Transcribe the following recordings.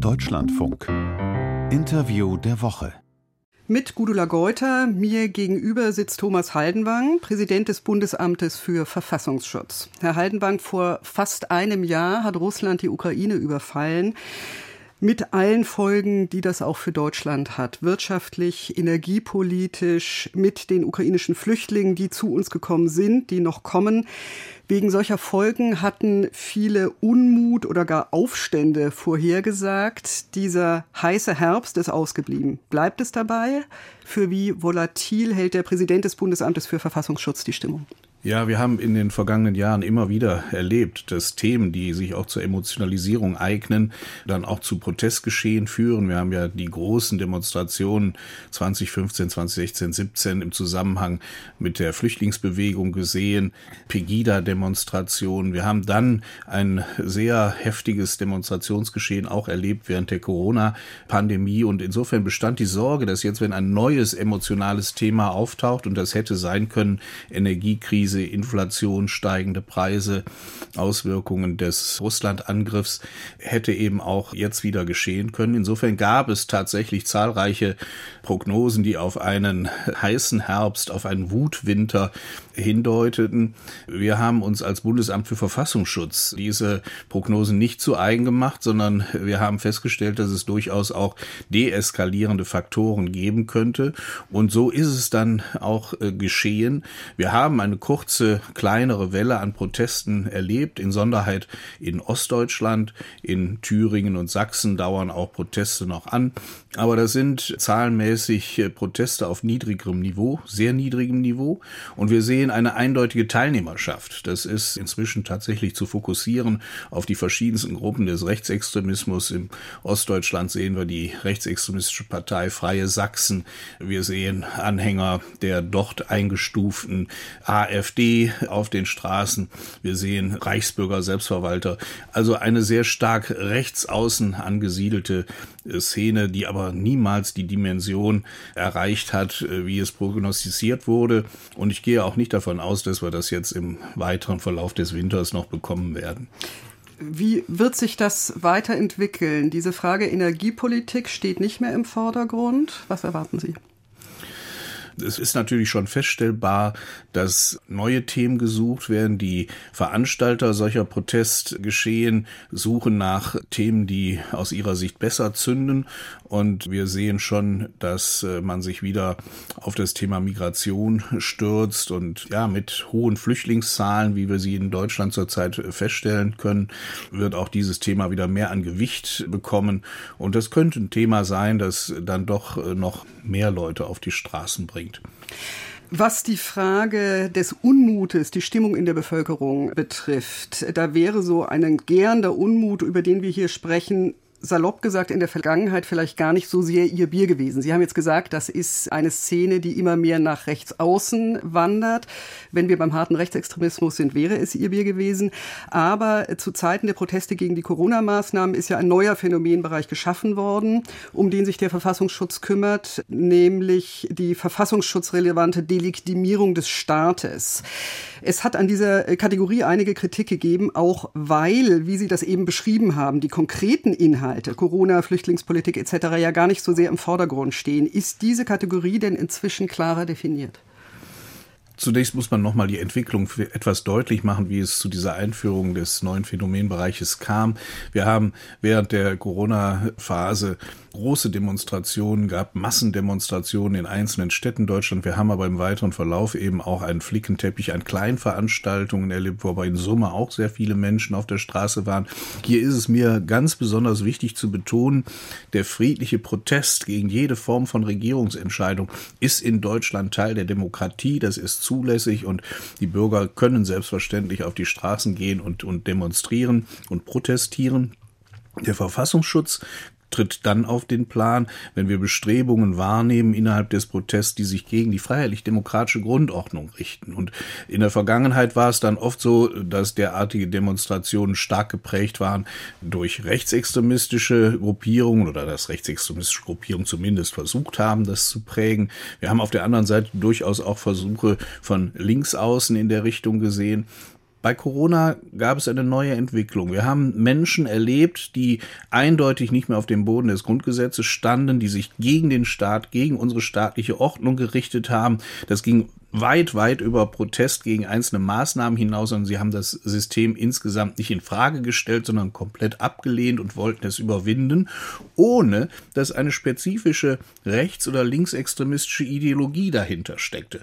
Deutschlandfunk. Interview der Woche. Mit Gudula Geuter, mir gegenüber sitzt Thomas Haldenwang, Präsident des Bundesamtes für Verfassungsschutz. Herr Haldenwang, vor fast einem Jahr hat Russland die Ukraine überfallen, mit allen Folgen, die das auch für Deutschland hat. Wirtschaftlich, energiepolitisch, mit den ukrainischen Flüchtlingen, die zu uns gekommen sind, die noch kommen. Wegen solcher Folgen hatten viele Unmut oder gar Aufstände vorhergesagt. Dieser heiße Herbst ist ausgeblieben. Bleibt es dabei? Für wie volatil hält der Präsident des Bundesamtes für Verfassungsschutz die Stimmung? Ja, wir haben in den vergangenen Jahren immer wieder erlebt, dass Themen, die sich auch zur Emotionalisierung eignen, dann auch zu Protestgeschehen führen. Wir haben ja die großen Demonstrationen 2015, 2016, 17 im Zusammenhang mit der Flüchtlingsbewegung gesehen, Pegida-Demonstrationen. Wir haben dann ein sehr heftiges Demonstrationsgeschehen auch erlebt während der Corona-Pandemie. Und insofern bestand die Sorge, dass jetzt, wenn ein neues emotionales Thema auftaucht, und das hätte sein können, Energiekrise, Inflation, steigende Preise, Auswirkungen des Russland-Angriffs, hätte eben auch jetzt wieder geschehen können. Insofern gab es tatsächlich zahlreiche Prognosen, die auf einen heißen Herbst, auf einen Wutwinter hindeuteten. Wir haben uns als Bundesamt für Verfassungsschutz diese Prognosen nicht zu eigen gemacht, sondern wir haben festgestellt, dass es durchaus auch deeskalierende Faktoren geben könnte. Und so ist es dann auch geschehen. Wir haben eine kurze, kleinere Welle an Protesten erlebt, insonderheit in Ostdeutschland, in Thüringen und Sachsen dauern auch Proteste noch an. Aber das sind zahlenmäßig Proteste auf niedrigerem Niveau, sehr niedrigem Niveau. Und wir sehen eine eindeutige Teilnehmerschaft. Das ist inzwischen tatsächlich zu fokussieren auf die verschiedensten Gruppen des Rechtsextremismus. In Ostdeutschland sehen wir die rechtsextremistische Partei Freie Sachsen. Wir sehen Anhänger der dort eingestuften AfD auf den Straßen. Wir sehen Reichsbürger, Selbstverwalter. Also eine sehr stark rechtsaußen angesiedelte Szene, die aber niemals die Dimension erreicht hat, wie es prognostiziert wurde. Und ich gehe auch nicht davon aus, dass wir das jetzt im weiteren Verlauf des Winters noch bekommen werden. Wie wird sich das weiterentwickeln? Diese Frage Energiepolitik steht nicht mehr im Vordergrund. Was erwarten Sie? Es ist natürlich schon feststellbar, dass neue Themen gesucht werden. Die Veranstalter solcher Protestgeschehen suchen nach Themen, die aus ihrer Sicht besser zünden. Und wir sehen schon, dass man sich wieder auf das Thema Migration stürzt und ja, mit hohen Flüchtlingszahlen, wie wir sie in Deutschland zurzeit feststellen können, wird auch dieses Thema wieder mehr an Gewicht bekommen. Und das könnte ein Thema sein, das dann doch noch mehr Leute auf die Straßen bringt. Was die Frage des Unmutes, die Stimmung in der Bevölkerung betrifft, da wäre so ein gärender Unmut, über den wir hier sprechen, salopp gesagt in der Vergangenheit vielleicht gar nicht so sehr Ihr Bier gewesen. Sie haben jetzt gesagt, das ist eine Szene, die immer mehr nach rechts außen wandert. Wenn wir beim harten Rechtsextremismus sind, wäre es Ihr Bier gewesen. Aber zu Zeiten der Proteste gegen die Corona-Maßnahmen ist ja ein neuer Phänomenbereich geschaffen worden, um den sich der Verfassungsschutz kümmert, nämlich die verfassungsschutzrelevante Delegitimierung des Staates. Es hat an dieser Kategorie einige Kritik gegeben, auch weil, wie Sie das eben beschrieben haben, die konkreten Inhalte, Corona, Flüchtlingspolitik etc. ja gar nicht so sehr im Vordergrund stehen. Ist diese Kategorie denn inzwischen klarer definiert? Zunächst muss man nochmal die Entwicklung etwas deutlich machen, wie es zu dieser Einführung des neuen Phänomenbereiches kam. Wir haben während der Corona-Phase große Demonstrationen gab, Massendemonstrationen in einzelnen Städten Deutschlands. Wir haben aber im weiteren Verlauf eben auch einen Flickenteppich an Kleinveranstaltungen erlebt, wobei in Summe auch sehr viele Menschen auf der Straße waren. Hier ist es mir ganz besonders wichtig zu betonen, der friedliche Protest gegen jede Form von Regierungsentscheidung ist in Deutschland Teil der Demokratie. Das ist zulässig und die Bürger können selbstverständlich auf die Straßen gehen und demonstrieren und protestieren. Der Verfassungsschutz tritt dann auf den Plan, wenn wir Bestrebungen wahrnehmen innerhalb des Protests, die sich gegen die freiheitlich-demokratische Grundordnung richten. Und in der Vergangenheit war es dann oft so, dass derartige Demonstrationen stark geprägt waren durch rechtsextremistische Gruppierungen oder dass rechtsextremistische Gruppierungen zumindest versucht haben, das zu prägen. Wir haben auf der anderen Seite durchaus auch Versuche von links außen in der Richtung gesehen. Bei Corona gab es eine neue Entwicklung. Wir haben Menschen erlebt, die eindeutig nicht mehr auf dem Boden des Grundgesetzes standen, die sich gegen den Staat, gegen unsere staatliche Ordnung gerichtet haben. Das ging weit über Protest gegen einzelne Maßnahmen hinaus, und sie haben das System insgesamt nicht in Frage gestellt, sondern komplett abgelehnt und wollten es überwinden, ohne dass eine spezifische rechts- oder linksextremistische Ideologie dahinter steckte.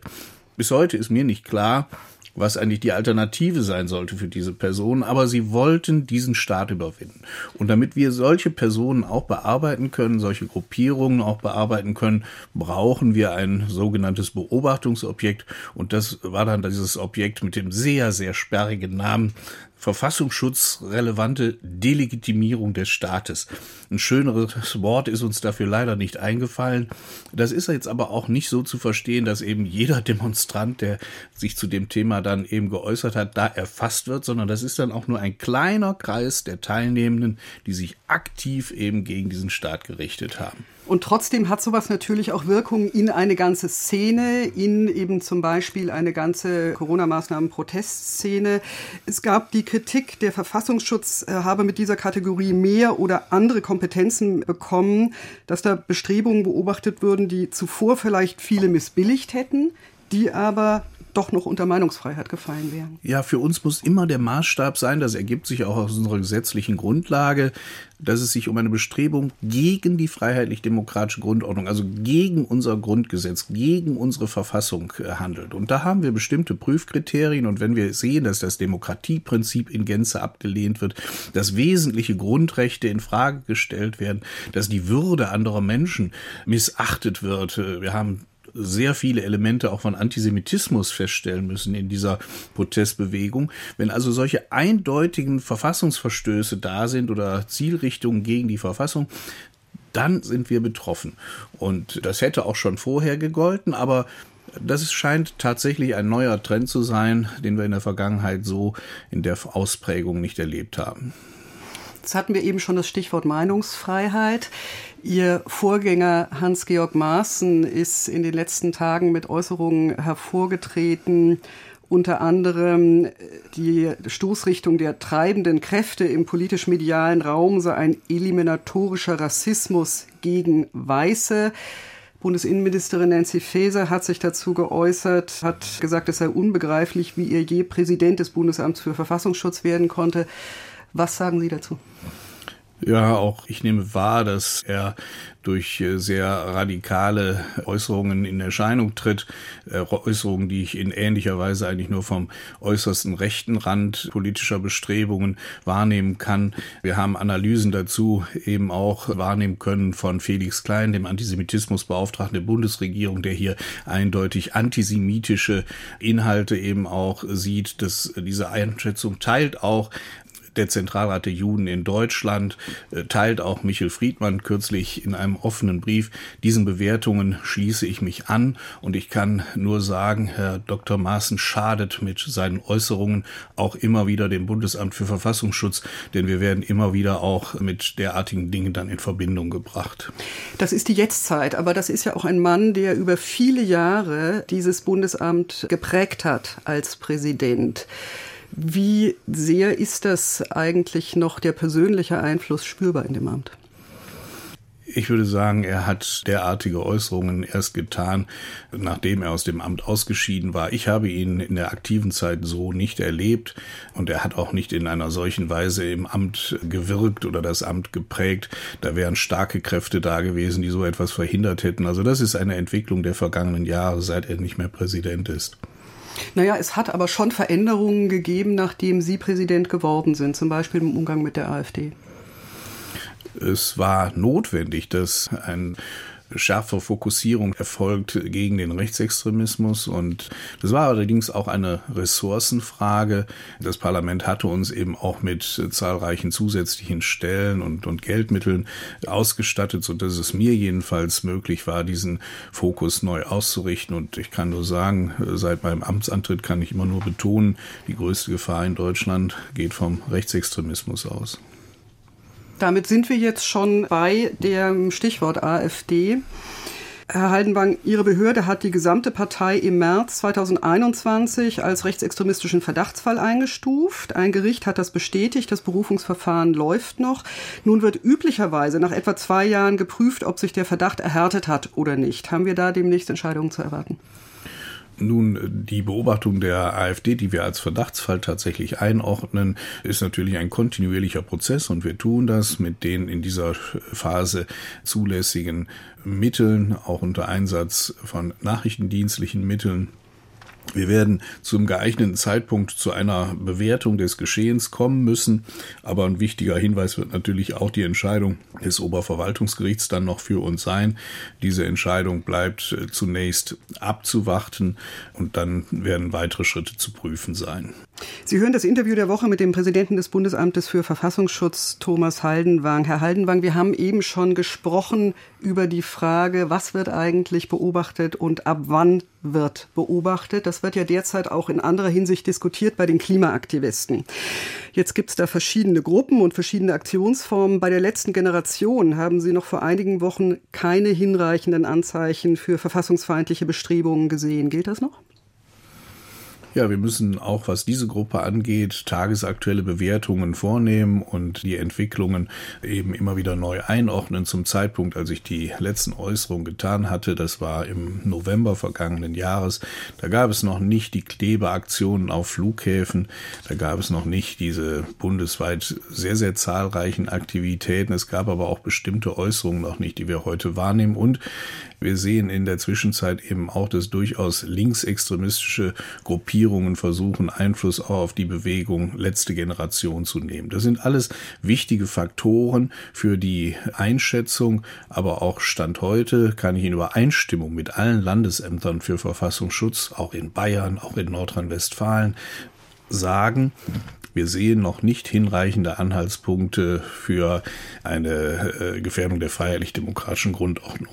Bis heute ist mir nicht klar, was eigentlich die Alternative sein sollte für diese Personen, aber sie wollten diesen Staat überwinden. Und damit wir solche Personen auch bearbeiten können, solche Gruppierungen auch bearbeiten können, brauchen wir ein sogenanntes Beobachtungsobjekt. Und das war dann dieses Objekt mit dem sehr sperrigen Namen verfassungsschutzrelevante Delegitimierung des Staates. Ein schöneres Wort ist uns dafür leider nicht eingefallen. Das ist jetzt aber auch nicht so zu verstehen, dass eben jeder Demonstrant, der sich zu dem Thema dann eben geäußert hat, da erfasst wird, sondern das ist dann auch nur ein kleiner Kreis der Teilnehmenden, die sich aktiv eben gegen diesen Staat gerichtet haben. Und trotzdem hat sowas natürlich auch Wirkung in eine ganze Szene, in eben zum Beispiel eine ganze Corona-Maßnahmen-Protestszene. Es gab die Kritik, der Verfassungsschutz habe mit dieser Kategorie mehr oder andere Kompetenzen bekommen, dass da Bestrebungen beobachtet würden, die zuvor vielleicht viele missbilligt hätten, die aber doch noch unter Meinungsfreiheit gefallen wären. Ja, für uns muss immer der Maßstab sein, das ergibt sich auch aus unserer gesetzlichen Grundlage, dass es sich um eine Bestrebung gegen die freiheitlich-demokratische Grundordnung, also gegen unser Grundgesetz, gegen unsere Verfassung handelt. Und da haben wir bestimmte Prüfkriterien, und wenn wir sehen, dass das Demokratieprinzip in Gänze abgelehnt wird, dass wesentliche Grundrechte in Frage gestellt werden, dass die Würde anderer Menschen missachtet wird, wir haben sehr viele Elemente auch von Antisemitismus feststellen müssen in dieser Protestbewegung. Wenn also solche eindeutigen Verfassungsverstöße da sind oder Zielrichtungen gegen die Verfassung, dann sind wir betroffen. Und das hätte auch schon vorher gegolten, aber das scheint tatsächlich ein neuer Trend zu sein, den wir in der Vergangenheit so in der Ausprägung nicht erlebt haben. Jetzt hatten wir eben schon das Stichwort Meinungsfreiheit. Ihr Vorgänger Hans-Georg Maaßen ist in den letzten Tagen mit Äußerungen hervorgetreten, unter anderem die Stoßrichtung der treibenden Kräfte im politisch-medialen Raum sei ein eliminatorischer Rassismus gegen Weiße. Bundesinnenministerin Nancy Faeser hat sich dazu geäußert, hat gesagt, es sei unbegreiflich, wie ihr je Präsident des Bundesamts für Verfassungsschutz werden konnte. Was sagen Sie dazu? Ja, auch ich nehme wahr, dass er durch sehr radikale Äußerungen in Erscheinung tritt. Äußerungen, die ich in ähnlicher Weise eigentlich nur vom äußersten rechten Rand politischer Bestrebungen wahrnehmen kann. Wir haben Analysen dazu eben auch wahrnehmen können von Felix Klein, dem Antisemitismusbeauftragten der Bundesregierung, der hier eindeutig antisemitische Inhalte eben auch sieht. Diese Einschätzung teilt auch der Zentralrat der Juden in Deutschland, teilt auch Michel Friedman kürzlich in einem offenen Brief. Diesen Bewertungen schließe ich mich an, und ich kann nur sagen, Herr Dr. Maaßen schadet mit seinen Äußerungen auch immer wieder dem Bundesamt für Verfassungsschutz, denn wir werden immer wieder auch mit derartigen Dingen dann in Verbindung gebracht. Das ist die Jetztzeit, aber das ist ja auch ein Mann, der über viele Jahre dieses Bundesamt geprägt hat als Präsident. Wie sehr ist das eigentlich noch der persönliche Einfluss spürbar in dem Amt? Ich würde sagen, er hat derartige Äußerungen erst getan, nachdem er aus dem Amt ausgeschieden war. Ich habe ihn in der aktiven Zeit so nicht erlebt, und er hat auch nicht in einer solchen Weise im Amt gewirkt oder das Amt geprägt. Da wären starke Kräfte da gewesen, die so etwas verhindert hätten. Also das ist eine Entwicklung der vergangenen Jahre, seit er nicht mehr Präsident ist. Naja, es hat aber schon Veränderungen gegeben, nachdem Sie Präsident geworden sind, zum Beispiel im Umgang mit der AfD. Es war notwendig, dass eine schärfere Fokussierung erfolgt gegen den Rechtsextremismus. Und das war allerdings auch eine Ressourcenfrage. Das Parlament hatte uns eben auch mit zahlreichen zusätzlichen Stellen und Geldmitteln ausgestattet, sodass es mir jedenfalls möglich war, diesen Fokus neu auszurichten. Und ich kann nur sagen, seit meinem Amtsantritt kann ich immer nur betonen, die größte Gefahr in Deutschland geht vom Rechtsextremismus aus. Damit sind wir jetzt schon bei dem Stichwort AfD. Herr Haldenwang, Ihre Behörde hat die gesamte Partei im März 2021 als rechtsextremistischen Verdachtsfall eingestuft. Ein Gericht hat das bestätigt, das Berufungsverfahren läuft noch. Nun wird üblicherweise nach etwa 2 Jahren geprüft, ob sich der Verdacht erhärtet hat oder nicht. Haben wir da demnächst Entscheidungen zu erwarten? Nun, die Beobachtung der AfD, die wir als Verdachtsfall tatsächlich einordnen, ist natürlich ein kontinuierlicher Prozess und wir tun das mit den in dieser Phase zulässigen Mitteln, auch unter Einsatz von nachrichtendienstlichen Mitteln. Wir werden zum geeigneten Zeitpunkt zu einer Bewertung des Geschehens kommen müssen, aber ein wichtiger Hinweis wird natürlich auch die Entscheidung des Oberverwaltungsgerichts dann noch für uns sein. Diese Entscheidung bleibt zunächst abzuwarten und dann werden weitere Schritte zu prüfen sein. Sie hören das Interview der Woche mit dem Präsidenten des Bundesamtes für Verfassungsschutz, Thomas Haldenwang. Herr Haldenwang, wir haben eben schon gesprochen über die Frage, was wird eigentlich beobachtet und ab wann wird beobachtet. Das wird ja derzeit auch in anderer Hinsicht diskutiert bei den Klimaaktivisten. Jetzt gibt es da verschiedene Gruppen und verschiedene Aktionsformen. Bei der letzten Generation haben Sie noch vor einigen Wochen keine hinreichenden Anzeichen für verfassungsfeindliche Bestrebungen gesehen. Gilt das noch? Ja, wir müssen auch, was diese Gruppe angeht, tagesaktuelle Bewertungen vornehmen und die Entwicklungen eben immer wieder neu einordnen. Zum Zeitpunkt, als ich die letzten Äußerungen getan hatte, das war im November vergangenen Jahres, da gab es noch nicht die Klebeaktionen auf Flughäfen, da gab es noch nicht diese bundesweit sehr, sehr zahlreichen Aktivitäten. Es gab aber auch bestimmte Äußerungen noch nicht, die wir heute wahrnehmen. Und wir sehen in der Zwischenzeit eben auch, dass durchaus linksextremistische Gruppierungen versuchen, Einfluss auch auf die Bewegung Letzte Generation zu nehmen. Das sind alles wichtige Faktoren für die Einschätzung, aber auch Stand heute kann ich in Übereinstimmung mit allen Landesämtern für Verfassungsschutz, auch in Bayern, auch in Nordrhein-Westfalen, sagen, wir sehen noch nicht hinreichende Anhaltspunkte für eine Gefährdung der freiheitlich-demokratischen Grundordnung.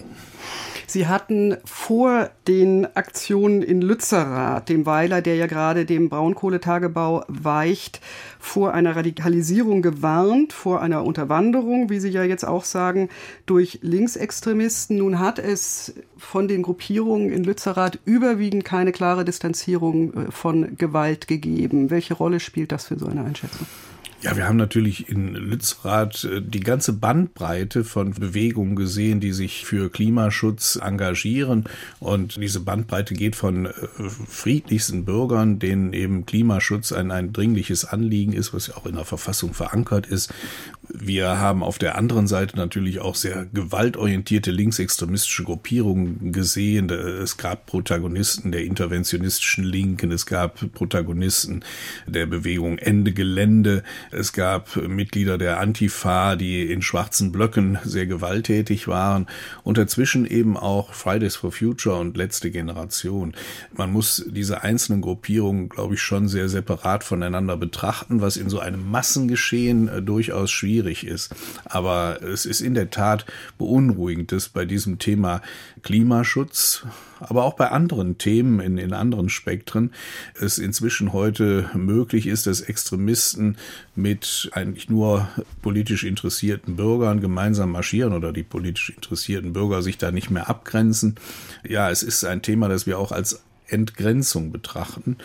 Sie hatten vor den Aktionen in Lützerath, dem Weiler, der ja gerade dem Braunkohletagebau weicht, vor einer Radikalisierung gewarnt, vor einer Unterwanderung, wie Sie ja jetzt auch sagen, durch Linksextremisten. Nun hat es von den Gruppierungen in Lützerath überwiegend keine klare Distanzierung von Gewalt gegeben. Welche Rolle spielt das für so eine Einschätzung? Ja, wir haben natürlich in Lützerath die ganze Bandbreite von Bewegungen gesehen, die sich für Klimaschutz engagieren. Und diese Bandbreite geht von friedlichsten Bürgern, denen eben Klimaschutz ein dringliches Anliegen ist, was ja auch in der Verfassung verankert ist. Wir haben auf der anderen Seite natürlich auch sehr gewaltorientierte linksextremistische Gruppierungen gesehen. Es gab Protagonisten der interventionistischen Linken, es gab Protagonisten der Bewegung Ende Gelände. Es gab Mitglieder der Antifa, die in schwarzen Blöcken sehr gewalttätig waren und dazwischen eben auch Fridays for Future und Letzte Generation. Man muss diese einzelnen Gruppierungen, glaube ich, schon sehr separat voneinander betrachten, was in so einem Massengeschehen durchaus schwierig ist. Aber es ist in der Tat beunruhigend, dass bei diesem Thema Klimaschutz, aber auch bei anderen Themen in anderen Spektren es inzwischen heute möglich ist, dass Extremisten mit eigentlich nur politisch interessierten Bürgern gemeinsam marschieren oder die politisch interessierten Bürger sich da nicht mehr abgrenzen. Ja, es ist ein Thema, das wir auch als Entgrenzung betrachten.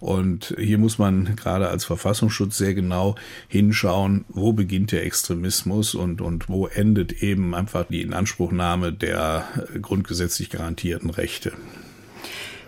Und hier muss man gerade als Verfassungsschutz sehr genau hinschauen, wo beginnt der Extremismus und wo endet eben einfach die Inanspruchnahme der grundgesetzlich garantierten Rechte.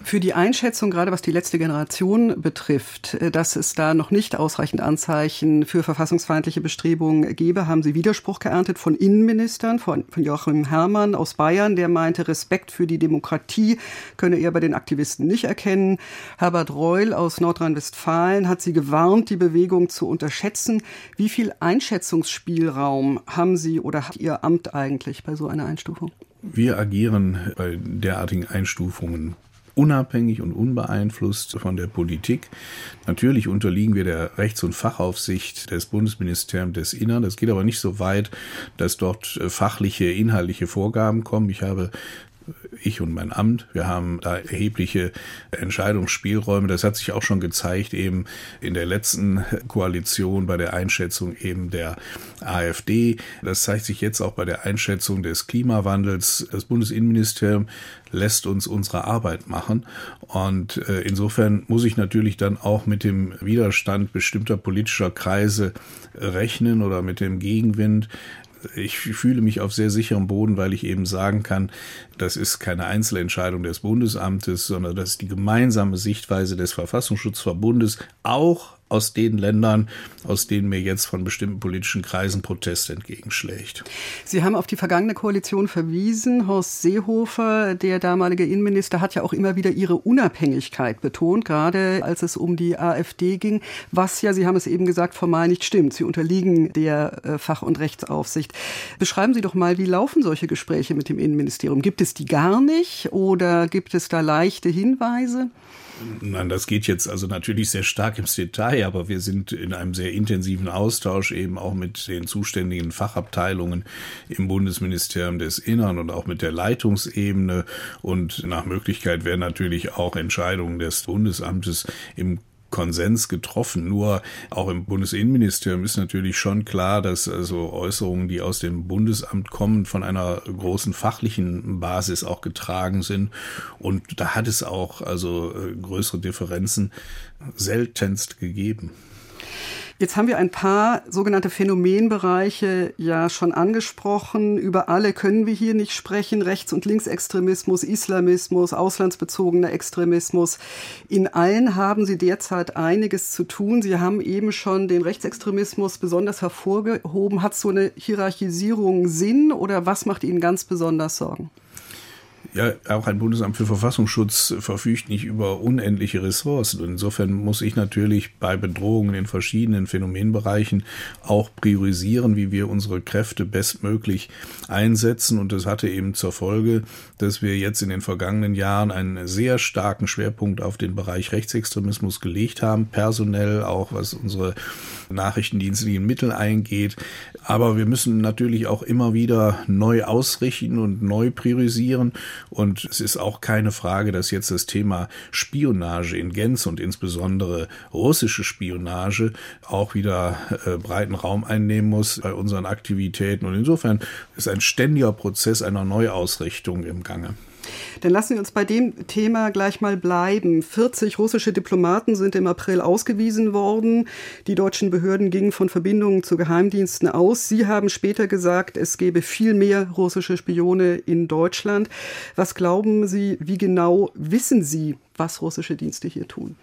Für die Einschätzung, gerade was die letzte Generation betrifft, dass es da noch nicht ausreichend Anzeichen für verfassungsfeindliche Bestrebungen gäbe, haben Sie Widerspruch geerntet von Innenministern, von Joachim Herrmann aus Bayern, der meinte, Respekt für die Demokratie könne er bei den Aktivisten nicht erkennen. Herbert Reul aus Nordrhein-Westfalen hat Sie gewarnt, die Bewegung zu unterschätzen. Wie viel Einschätzungsspielraum haben Sie oder hat Ihr Amt eigentlich bei so einer Einstufung? Wir agieren bei derartigen Einstufungen unabhängig und unbeeinflusst von der Politik. Natürlich unterliegen wir der Rechts- und Fachaufsicht des Bundesministeriums des Innern. Das geht aber nicht so weit, dass dort fachliche, inhaltliche Vorgaben kommen. Ich habe ich und mein Amt, wir haben da erhebliche Entscheidungsspielräume. Das hat sich auch schon gezeigt eben in der letzten Koalition bei der Einschätzung eben der AfD. Das zeigt sich jetzt auch bei der Einschätzung des Klimawandels. Das Bundesinnenministerium lässt uns unsere Arbeit machen. Und insofern muss ich natürlich dann auch mit dem Widerstand bestimmter politischer Kreise rechnen oder mit dem Gegenwind. Ich fühle mich auf sehr sicherem Boden, weil ich eben sagen kann, das ist keine Einzelentscheidung des Bundesamtes, sondern das ist die gemeinsame Sichtweise des Verfassungsschutzverbundes, auch aus den Ländern, aus denen mir jetzt von bestimmten politischen Kreisen Protest entgegenschlägt. Sie haben auf die vergangene Koalition verwiesen. Horst Seehofer, der damalige Innenminister, hat ja auch immer wieder ihre Unabhängigkeit betont, gerade als es um die AfD ging, was ja, Sie haben es eben gesagt, formal nicht stimmt. Sie unterliegen der Fach- und Rechtsaufsicht. Beschreiben Sie doch mal, wie laufen solche Gespräche mit dem Innenministerium? Gibt es die gar nicht oder gibt es da leichte Hinweise? Nein, das geht jetzt also natürlich sehr stark ins Detail, aber wir sind in einem sehr intensiven Austausch eben auch mit den zuständigen Fachabteilungen im Bundesministerium des Innern und auch mit der Leitungsebene. Und nach Möglichkeit werden natürlich auch Entscheidungen des Bundesamtes im Konsens getroffen. Nur auch im Bundesinnenministerium ist natürlich schon klar, dass also Äußerungen, die aus dem Bundesamt kommen, von einer großen fachlichen Basis auch getragen sind. Und da hat es auch also größere Differenzen seltenst gegeben. Jetzt haben wir ein paar sogenannte Phänomenbereiche ja schon angesprochen. Über alle können wir hier nicht sprechen. Rechts- und Linksextremismus, Islamismus, auslandsbezogener Extremismus. In allen haben Sie derzeit einiges zu tun. Sie haben eben schon den Rechtsextremismus besonders hervorgehoben. Hat so eine Hierarchisierung Sinn oder was macht Ihnen ganz besonders Sorgen? Ja, auch ein Bundesamt für Verfassungsschutz verfügt nicht über unendliche Ressourcen. Insofern muss ich natürlich bei Bedrohungen in verschiedenen Phänomenbereichen auch priorisieren, wie wir unsere Kräfte bestmöglich einsetzen. Und das hatte eben zur Folge, dass wir jetzt in den vergangenen Jahren einen sehr starken Schwerpunkt auf den Bereich Rechtsextremismus gelegt haben, personell auch, was unsere nachrichtendienstlichen Mittel eingeht. Aber wir müssen natürlich auch immer wieder neu ausrichten und neu priorisieren. Und es ist auch keine Frage, dass jetzt das Thema Spionage in Gänze und insbesondere russische Spionage auch wieder breiten Raum einnehmen muss bei unseren Aktivitäten. Und insofern ist ein ständiger Prozess einer Neuausrichtung im Gange. Dann lassen wir uns bei dem Thema gleich mal bleiben. 40 russische Diplomaten sind im April ausgewiesen worden. Die deutschen Behörden gingen von Verbindungen zu Geheimdiensten aus. Sie haben später gesagt, es gebe viel mehr russische Spione in Deutschland. Was glauben Sie, wie genau wissen Sie, was russische Dienste hier tun?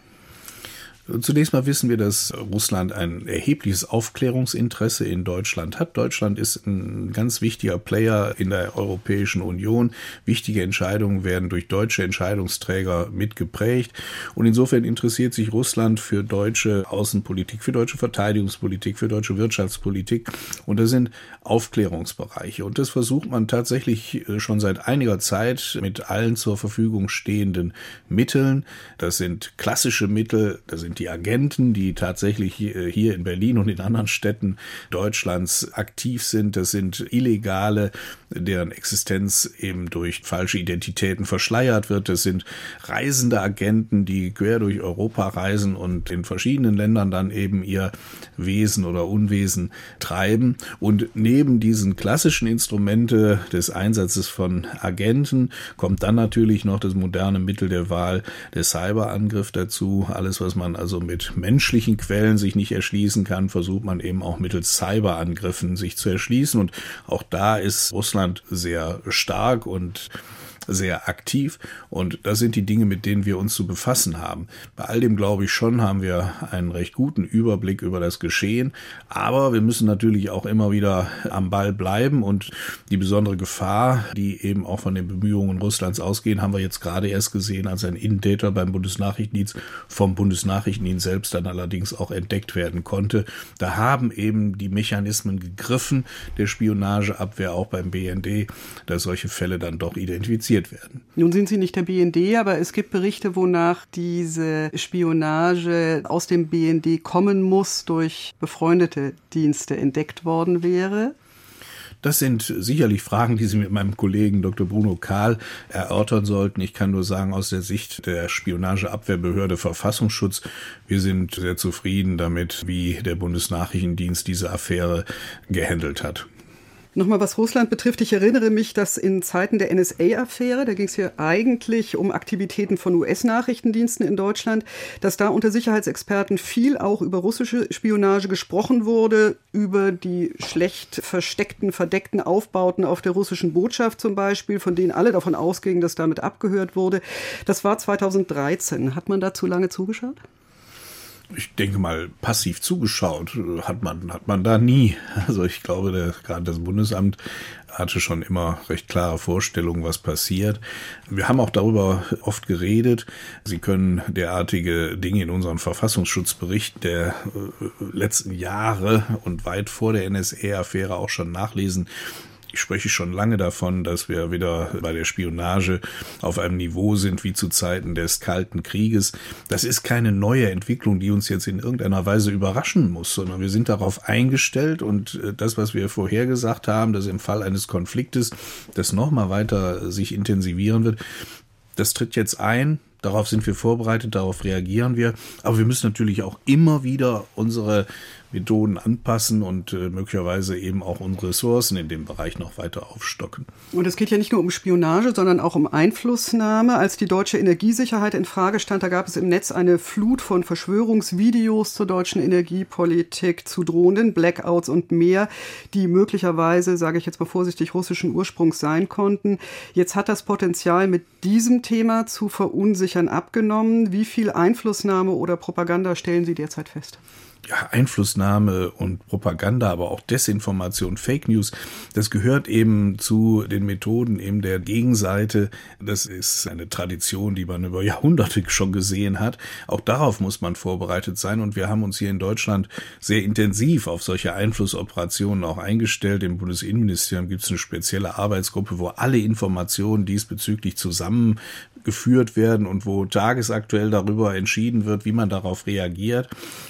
Zunächst mal wissen wir, dass Russland ein erhebliches Aufklärungsinteresse in Deutschland hat. Deutschland ist ein ganz wichtiger Player in der Europäischen Union. Wichtige Entscheidungen werden durch deutsche Entscheidungsträger mitgeprägt. Und insofern interessiert sich Russland für deutsche Außenpolitik, für deutsche Verteidigungspolitik, für deutsche Wirtschaftspolitik. Und das sind Aufklärungsbereiche. Und das versucht man tatsächlich schon seit einiger Zeit mit allen zur Verfügung stehenden Mitteln. Das sind klassische Mittel, das sind die Agenten, die tatsächlich hier in Berlin und in anderen Städten Deutschlands aktiv sind. Das sind Illegale, deren Existenz eben durch falsche Identitäten verschleiert wird. Das sind reisende Agenten, die quer durch Europa reisen und in verschiedenen Ländern dann eben ihr Wesen oder Unwesen treiben. Und neben diesen klassischen Instrumente des Einsatzes von Agenten kommt dann natürlich noch das moderne Mittel der Wahl, der Cyberangriff dazu. Alles, was man also mit menschlichen Quellen sich nicht erschließen kann, versucht man eben auch mittels Cyberangriffen sich zu erschließen. Und auch da ist Russland sehr stark und sehr aktiv. Und das sind die Dinge, mit denen wir uns zu befassen haben. Bei all dem, glaube ich schon, haben wir einen recht guten Überblick über das Geschehen. Aber wir müssen natürlich auch immer wieder am Ball bleiben. Und die besondere Gefahr, die eben auch von den Bemühungen Russlands ausgehen, haben wir jetzt gerade erst gesehen, als ein Innentäter beim Bundesnachrichtendienst vom Bundesnachrichtendienst selbst dann allerdings auch entdeckt werden konnte. Da haben eben die Mechanismen gegriffen der Spionageabwehr, auch beim BND, dass solche Fälle dann doch identifiziert werden. Nun sind Sie nicht der BND, aber es gibt Berichte, wonach diese Spionage aus dem BND kommen muss, durch befreundete Dienste entdeckt worden wäre. Das sind sicherlich Fragen, die Sie mit meinem Kollegen Dr. Bruno Kahl erörtern sollten. Ich kann nur sagen, aus der Sicht der Spionageabwehrbehörde Verfassungsschutz, wir sind sehr zufrieden damit, wie der Bundesnachrichtendienst diese Affäre gehandelt hat. Nochmal, was Russland betrifft, ich erinnere mich, dass in Zeiten der NSA-Affäre, da ging es hier eigentlich um Aktivitäten von US-Nachrichtendiensten in Deutschland, dass da unter Sicherheitsexperten viel auch über russische Spionage gesprochen wurde, über die schlecht versteckten, verdeckten Aufbauten auf der russischen Botschaft zum Beispiel, von denen alle davon ausgingen, dass damit abgehört wurde. Das war 2013. Hat man da zu lange zugeschaut? Ich denke mal, passiv zugeschaut hat man da nie. Also ich glaube, gerade das Bundesamt hatte schon immer recht klare Vorstellungen, was passiert. Wir haben auch darüber oft geredet. Sie können derartige Dinge in unserem Verfassungsschutzbericht der letzten Jahre und weit vor der NSA-Affäre auch schon nachlesen. Ich spreche schon lange davon, dass wir wieder bei der Spionage auf einem Niveau sind wie zu Zeiten des Kalten Krieges. Das ist keine neue Entwicklung, die uns jetzt in irgendeiner Weise überraschen muss, sondern wir sind darauf eingestellt und das, was wir vorhergesagt haben, dass im Fall eines Konfliktes das nochmal weiter sich intensivieren wird, das tritt jetzt ein. Darauf sind wir vorbereitet, darauf reagieren wir. Aber wir müssen natürlich auch immer wieder unsere Methoden anpassen und möglicherweise eben auch unsere Ressourcen in dem Bereich noch weiter aufstocken. Und es geht ja nicht nur um Spionage, sondern auch um Einflussnahme. Als die deutsche Energiesicherheit in Frage stand, da gab es im Netz eine Flut von Verschwörungsvideos zur deutschen Energiepolitik, zu drohenden Blackouts und mehr, die möglicherweise, sage ich jetzt mal vorsichtig, russischen Ursprungs sein konnten. Jetzt hat das Potenzial mit diesem Thema zu verunsichern abgenommen. Wie viel Einflussnahme oder Propaganda stellen Sie derzeit fest? Ja, Einflussnahme und Propaganda, aber auch Desinformation, Fake News, das gehört eben zu den Methoden eben der Gegenseite. Das ist eine Tradition, die man über Jahrhunderte schon gesehen hat. Auch darauf muss man vorbereitet sein und wir haben uns hier in Deutschland sehr intensiv auf solche Einflussoperationen auch eingestellt. Im Bundesinnenministerium gibt es eine spezielle Arbeitsgruppe, wo alle Informationen diesbezüglich zusammengeführt werden und wo tagesaktuell darüber entschieden wird, wie man darauf reagiert.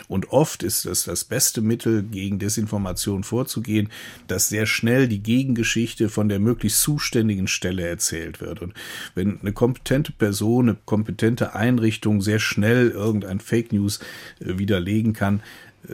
Und oft ist es das beste Mittel, gegen Desinformation vorzugehen, dass sehr schnell die Gegengeschichte von der möglichst zuständigen Stelle erzählt wird. Und wenn eine kompetente Person, eine kompetente Einrichtung sehr schnell irgendein Fake News widerlegen kann,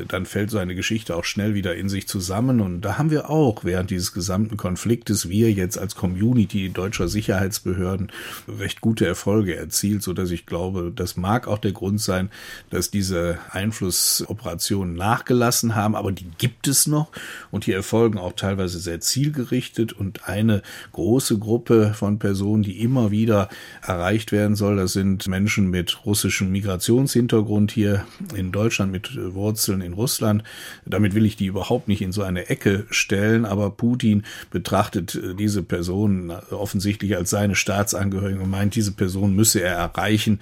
dann fällt so eine Geschichte auch schnell wieder in sich zusammen. Und da haben wir auch während dieses gesamten Konfliktes, wir jetzt als Community deutscher Sicherheitsbehörden, recht gute Erfolge erzielt, sodass ich glaube, das mag auch der Grund sein, dass diese Einflussoperationen nachgelassen haben, aber die gibt es noch und die erfolgen auch teilweise sehr zielgerichtet und eine große Gruppe von Personen, die immer wieder erreicht werden soll, das sind Menschen mit russischem Migrationshintergrund hier in Deutschland, mit Wurzeln in Russland. Damit will ich die überhaupt nicht in so eine Ecke stellen, aber Putin betrachtet diese Person offensichtlich als seine Staatsangehörigen und meint, diese Person müsse er erreichen.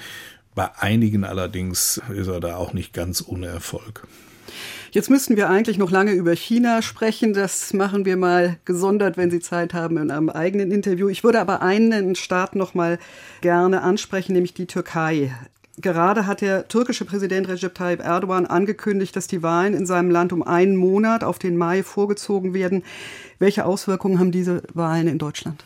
Bei einigen allerdings ist er da auch nicht ganz ohne Erfolg. Jetzt müssten wir eigentlich noch lange über China sprechen. Das machen wir mal gesondert, wenn Sie Zeit haben, in einem eigenen Interview. Ich würde aber einen Staat noch mal gerne ansprechen, nämlich die Türkei. Gerade hat der türkische Präsident Recep Tayyip Erdoğan angekündigt, dass die Wahlen in seinem Land um einen Monat auf den Mai vorgezogen werden. Welche Auswirkungen haben diese Wahlen in Deutschland?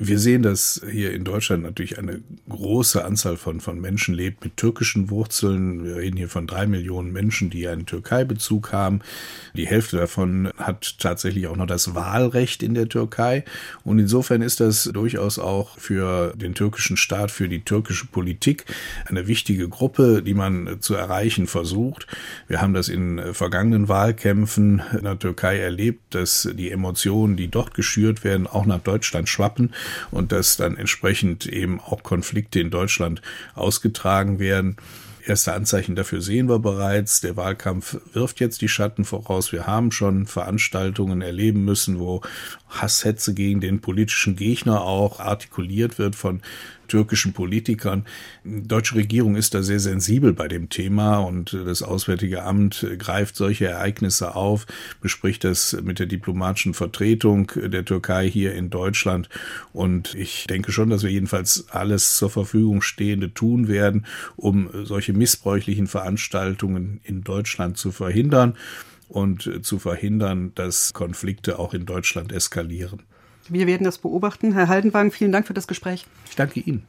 Wir sehen, dass hier in Deutschland natürlich eine große Anzahl von Menschen lebt mit türkischen Wurzeln. Wir reden hier von 3 Millionen Menschen, die einen Türkei-Bezug haben. Die Hälfte davon hat tatsächlich auch noch das Wahlrecht in der Türkei. Und insofern ist das durchaus auch für den türkischen Staat, für die türkische Politik eine wichtige Gruppe, die man zu erreichen versucht. Wir haben das in vergangenen Wahlkämpfen in der Türkei erlebt, dass die Emotionen, die dort geschürt werden, auch nach Deutschland schwappen. Und dass dann entsprechend eben auch Konflikte in Deutschland ausgetragen werden. Erste Anzeichen dafür sehen wir bereits. Der Wahlkampf wirft jetzt die Schatten voraus. Wir haben schon Veranstaltungen erleben müssen, wo Hasshetze gegen den politischen Gegner auch artikuliert wird von türkischen Politikern. Die deutsche Regierung ist da sehr sensibel bei dem Thema und das Auswärtige Amt greift solche Ereignisse auf, bespricht das mit der diplomatischen Vertretung der Türkei hier in Deutschland und ich denke schon, dass wir jedenfalls alles zur Verfügung Stehende tun werden, um solche missbräuchlichen Veranstaltungen in Deutschland zu verhindern. und zu verhindern, dass Konflikte auch in Deutschland eskalieren. Wir werden das beobachten. Herr Haldenwang, vielen Dank für das Gespräch. Ich danke Ihnen.